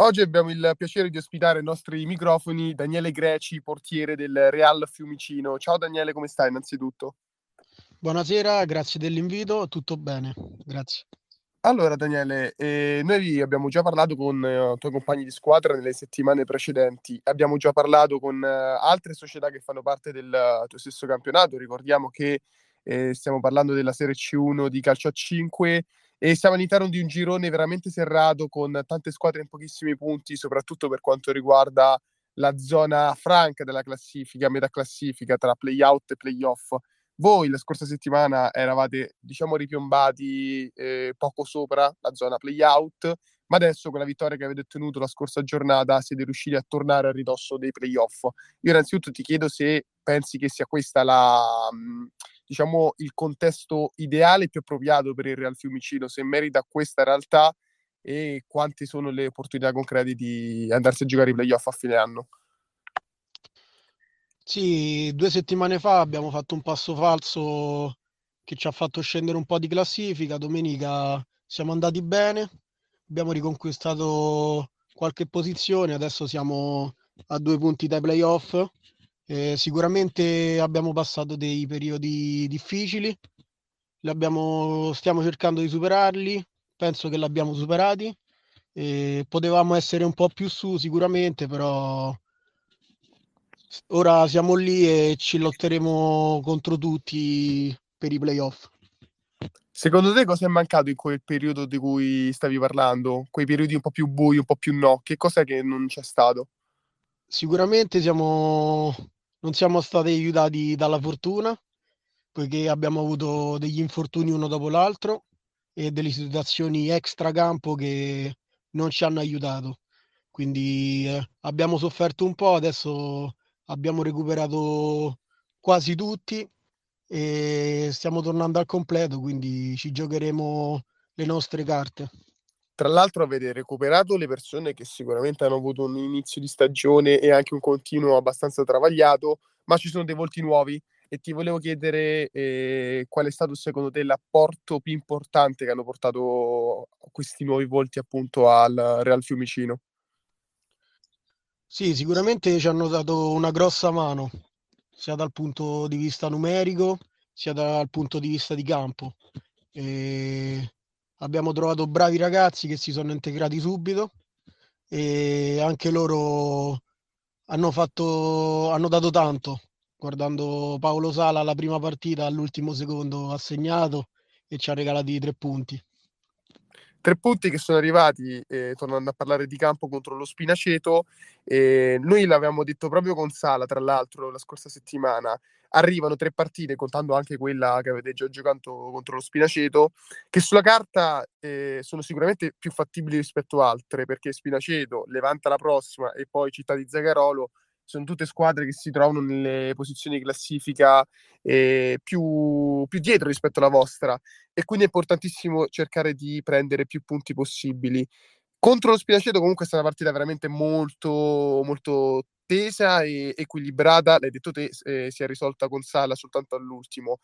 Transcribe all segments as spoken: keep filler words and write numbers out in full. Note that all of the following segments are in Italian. Oggi abbiamo il piacere di ospitare ai nostri microfoni Daniele Greci, portiere del Real Fiumicino. Ciao Daniele, come stai innanzitutto? Buonasera, grazie dell'invito, tutto bene, grazie. Allora Daniele, eh, noi abbiamo già parlato con eh, i tuoi compagni di squadra nelle settimane precedenti, abbiamo già parlato con eh, altre società che fanno parte del uh, tuo stesso campionato. Ricordiamo che eh, stiamo parlando della Serie C uno di Calcio a cinque e siamo all'interno di un girone veramente serrato con tante squadre in pochissimi punti, soprattutto per quanto riguarda la zona franca della classifica, metà classifica tra play-out e play-off. Voi la scorsa settimana eravate, diciamo, ripiombati eh, poco sopra la zona play-out, ma adesso con la vittoria che avete ottenuto la scorsa giornata siete riusciti a tornare al ridosso dei play-off. Io innanzitutto ti chiedo se pensi che sia questa la, diciamo, il contesto ideale più appropriato per il Real Fiumicino, se merita questa realtà e quante sono le opportunità concrete di andarsi a giocare i play-off a fine anno. Sì, due settimane fa abbiamo fatto un passo falso che ci ha fatto scendere un po' di classifica. Domenica siamo andati bene, abbiamo riconquistato qualche posizione, adesso siamo a due punti dai playoff. Eh, sicuramente abbiamo passato dei periodi difficili, l'abbiamo, stiamo cercando di superarli, penso che l'abbiamo superati. Eh, potevamo essere un po' più su sicuramente, però ora siamo lì e ci lotteremo contro tutti per i play-off. Secondo te cosa è mancato in quel periodo di cui stavi parlando? Quei periodi un po' più bui, un po' più no? Che cosa è che non c'è stato? Sicuramente siamo, non siamo stati aiutati dalla fortuna, poiché abbiamo avuto degli infortuni uno dopo l'altro e delle situazioni extracampo che non ci hanno aiutato. Quindi eh, abbiamo sofferto un po', adesso abbiamo recuperato quasi tutti e stiamo tornando al completo, quindi ci giocheremo le nostre carte. Tra l'altro avete recuperato le persone che sicuramente hanno avuto un inizio di stagione e anche un continuo abbastanza travagliato, ma ci sono dei volti nuovi e ti volevo chiedere eh, qual è stato secondo te l'apporto più importante che hanno portato questi nuovi volti appunto al Real Fiumicino. Sì, sicuramente ci hanno dato una grossa mano, sia dal punto di vista numerico, sia dal punto di vista di campo. E abbiamo trovato bravi ragazzi che si sono integrati subito e anche loro hanno fatto, hanno dato tanto. Guardando Paolo Sala, la prima partita all'ultimo secondo ha segnato e ci ha regalati tre punti. Tre punti che sono arrivati, eh, tornando a parlare di campo, contro lo Spinaceto. Eh, noi l'avevamo detto proprio con Sala, tra l'altro, la scorsa settimana. Arrivano tre partite, contando anche quella che avete già giocato contro lo Spinaceto, che sulla carta eh, sono sicuramente più fattibili rispetto a altre, perché Spinaceto, Levanta la prossima e poi Città di Zagarolo sono tutte squadre che si trovano nelle posizioni di classifica eh, più, più dietro rispetto alla vostra, e quindi è importantissimo cercare di prendere più punti possibili. Contro lo Spinaceto comunque è stata una partita veramente molto molto tesa e equilibrata, l'hai detto te, eh, si è risolta con Sala soltanto all'ultimo.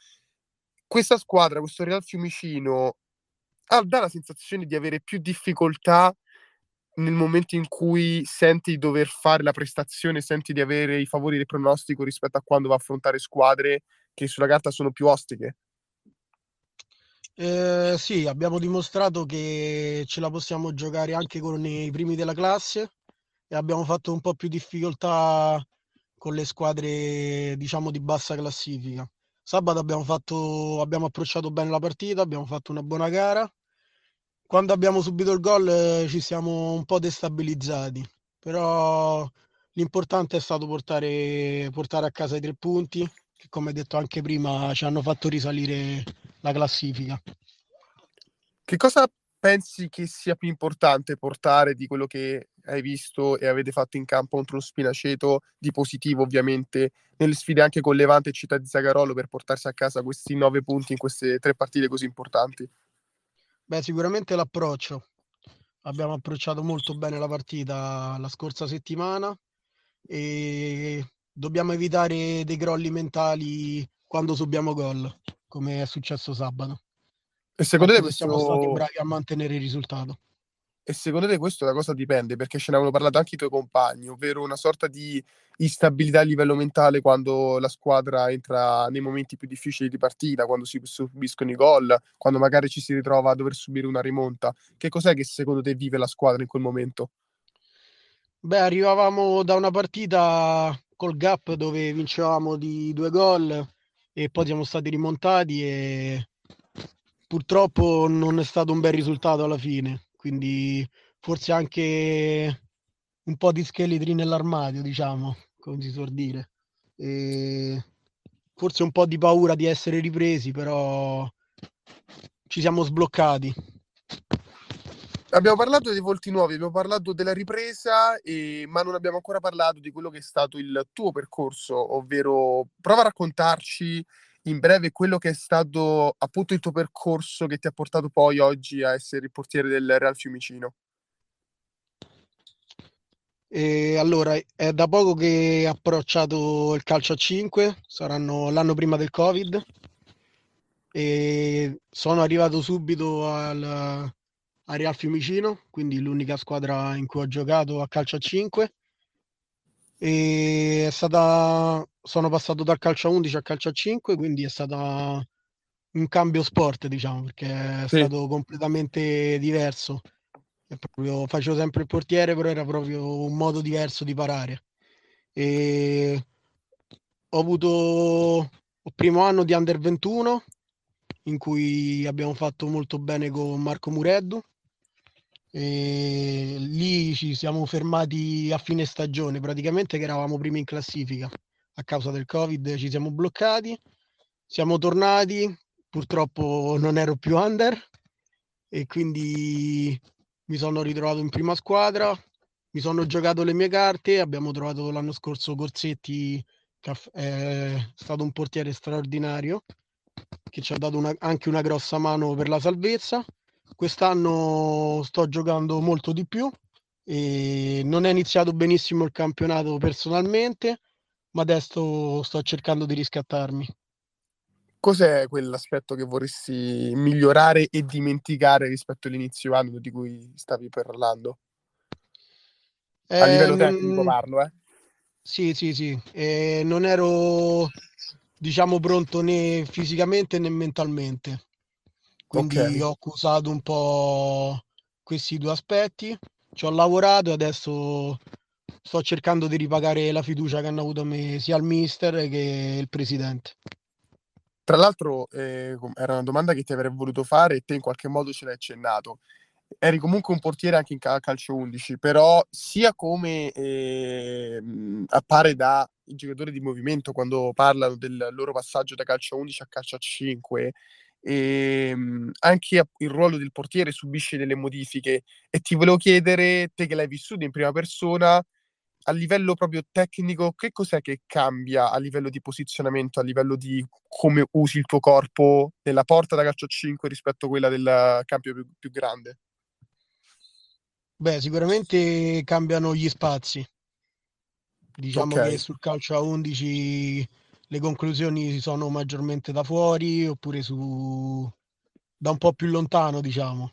Questa squadra, questo Real Fiumicino, ha, dà la sensazione di avere più difficoltà nel momento in cui senti di dover fare la prestazione, senti di avere i favori del pronostico rispetto a quando va a affrontare squadre che sulla carta sono più ostiche? Eh, sì, abbiamo dimostrato che ce la possiamo giocare anche con i primi della classe e abbiamo fatto un po' più difficoltà con le squadre, diciamo, di bassa classifica. Sabato abbiamo fatto, abbiamo approcciato bene la partita, abbiamo fatto una buona gara. Quando abbiamo subito il gol eh, ci siamo un po' destabilizzati, però l'importante è stato portare, portare a casa i tre punti, che come detto anche prima ci hanno fatto risalire la classifica. Che cosa pensi che sia più importante portare di quello che hai visto e avete fatto in campo contro lo Spinaceto, di positivo ovviamente, nelle sfide anche con Levante e Città di Zagarolo, per portarsi a casa questi nove punti in queste tre partite così importanti? Beh, sicuramente l'approccio. Abbiamo approcciato molto bene la partita la scorsa settimana e dobbiamo evitare dei crolli mentali quando subiamo gol, come è successo sabato. E secondo te questo... siamo stati bravi a mantenere il risultato. E secondo te questo da cosa dipende? Perché ce ne avevano parlato anche i tuoi compagni, ovvero una sorta di instabilità a livello mentale quando la squadra entra nei momenti più difficili di partita, quando si subiscono i gol, quando magari ci si ritrova a dover subire una rimonta. Che cos'è che secondo te vive la squadra in quel momento? Beh, arrivavamo da una partita col gap dove vincevamo di due gol e poi siamo stati rimontati e purtroppo non è stato un bel risultato alla fine. Quindi forse anche un po' di scheletri nell'armadio, diciamo, come si suol dire. E forse un po' di paura di essere ripresi, però ci siamo sbloccati. Abbiamo parlato dei volti nuovi, abbiamo parlato della ripresa, e... ma non abbiamo ancora parlato di quello che è stato il tuo percorso, ovvero prova a raccontarci in breve quello che è stato appunto il tuo percorso che ti ha portato poi oggi a essere il portiere del Real Fiumicino. E allora, è da poco che ho approcciato il calcio a cinque, saranno l'anno prima del Covid, e sono arrivato subito al, al Real Fiumicino, quindi l'unica squadra in cui ho giocato a calcio a cinque. E è stata... sono passato dal calcio a undici al calcio a cinque, quindi è stata un cambio sport, diciamo, perché è sì. stato completamente diverso. È proprio, facevo sempre il portiere, però era proprio un modo diverso di parare. E ho avuto il primo anno di Under ventuno, in cui abbiamo fatto molto bene con Marco Mureddu. E lì ci siamo fermati a fine stagione, praticamente, che eravamo primi in classifica. A causa del Covid ci siamo bloccati, siamo tornati, purtroppo non ero più under e quindi mi sono ritrovato in prima squadra, mi sono giocato le mie carte, abbiamo trovato l'anno scorso Corsetti, che è stato un portiere straordinario, che ci ha dato una, anche una grossa mano per la salvezza. Quest'anno sto giocando molto di più e non è iniziato benissimo il campionato personalmente, ma adesso sto cercando di riscattarmi. Cos'è quell'aspetto che vorresti migliorare e dimenticare rispetto all'inizio anno di cui stavi parlando? Eh, A livello tecnico parlo, eh? Sì, sì, sì. Eh, non ero, diciamo, pronto né fisicamente né mentalmente. Quindi okay. ho accusato un po' questi due aspetti. Ci ho lavorato e adesso... sto cercando di ripagare la fiducia che hanno avuto me sia il mister che il presidente. Tra l'altro eh, era una domanda che ti avrei voluto fare e te in qualche modo ce l'hai accennato. Eri comunque un portiere anche in calcio undici, però sia come eh, appare da i giocatori di movimento quando parlano del loro passaggio da calcio undici a calcio cinque, e anche il ruolo del portiere subisce delle modifiche, e ti volevo chiedere, te che l'hai vissuto in prima persona, a livello proprio tecnico, che cos'è che cambia a livello di posizionamento, a livello di come usi il tuo corpo nella porta da calcio cinque rispetto a quella del campo più, più grande? Beh, sicuramente cambiano gli spazi. Diciamo okay. che sul calcio a undici le conclusioni sono maggiormente da fuori oppure su da un po' più lontano, diciamo.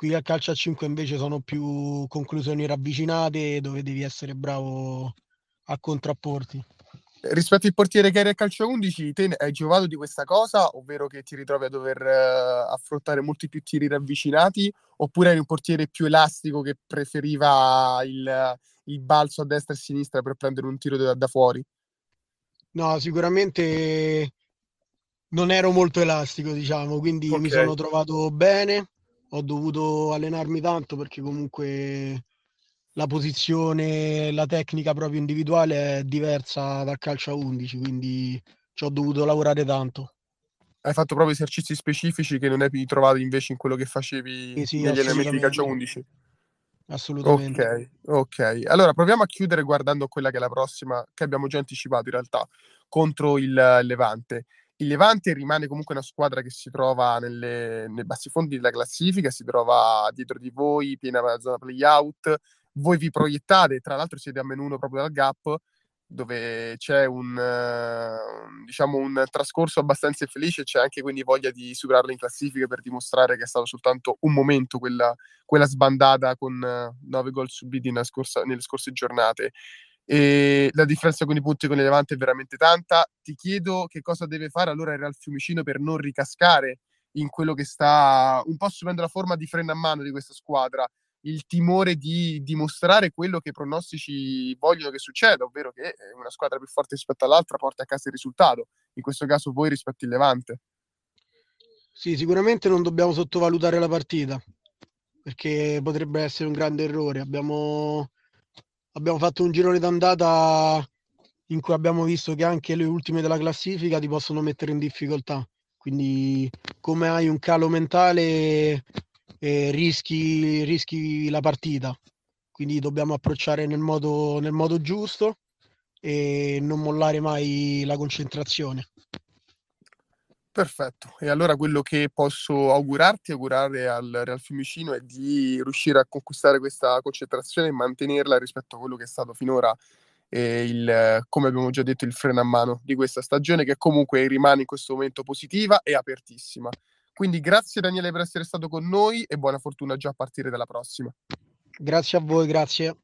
Qui al calcio a cinque invece sono più conclusioni ravvicinate dove devi essere bravo a contrapporti. Rispetto al portiere che eri al calcio undici, te hai giovato di questa cosa, ovvero che ti ritrovi a dover eh, affrontare molti più tiri ravvicinati, oppure eri un portiere più elastico che preferiva il, il balzo a destra e a sinistra per prendere un tiro da, da fuori? No, sicuramente non ero molto elastico, diciamo, quindi okay. mi sono trovato bene. Ho dovuto allenarmi tanto perché comunque la posizione, la tecnica proprio individuale è diversa dal calcio a undici, quindi ci ho dovuto lavorare tanto. Hai fatto proprio esercizi specifici che non hai trovato invece in quello che facevi eh sì, negli allenamenti di calcio a undici? Assolutamente. Ok, ok. Allora proviamo a chiudere guardando quella che è la prossima, che abbiamo già anticipato in realtà, contro il Levante. Il Levante rimane comunque una squadra che si trova nelle, nei bassi fondi della classifica, si trova dietro di voi, piena zona play-out, voi vi proiettate, tra l'altro siete a meno uno proprio dal gap, dove c'è un, diciamo, un trascorso abbastanza felice, c'è anche quindi voglia di superarla in classifica per dimostrare che è stato soltanto un momento quella, quella sbandata con nove gol subiti nella scorsa, nelle scorse giornate. E la differenza con i punti con il Levante è veramente tanta. Ti chiedo che cosa deve fare allora il Real Fiumicino per non ricascare in quello che sta un po' subendo la forma di freno a mano di questa squadra, il timore di dimostrare quello che i pronostici vogliono che succeda, ovvero che una squadra più forte rispetto all'altra porta a casa il risultato, in questo caso voi rispetto al Levante. Sì, sicuramente non dobbiamo sottovalutare la partita, perché potrebbe essere un grande errore. Abbiamo, abbiamo fatto un girone d'andata in cui abbiamo visto che anche le ultime della classifica ti possono mettere in difficoltà, quindi come hai un calo mentale... E rischi, rischi la partita, quindi dobbiamo approcciare nel modo, nel modo giusto e non mollare mai la concentrazione. Perfetto, e allora quello che posso augurarti, augurare al Real Fiumicino, è di riuscire a conquistare questa concentrazione e mantenerla rispetto a quello che è stato finora e il, come abbiamo già detto, il freno a mano di questa stagione, che comunque rimane in questo momento positiva e apertissima. Quindi grazie Daniele per essere stato con noi e buona fortuna già a partire dalla prossima. Grazie a voi, grazie.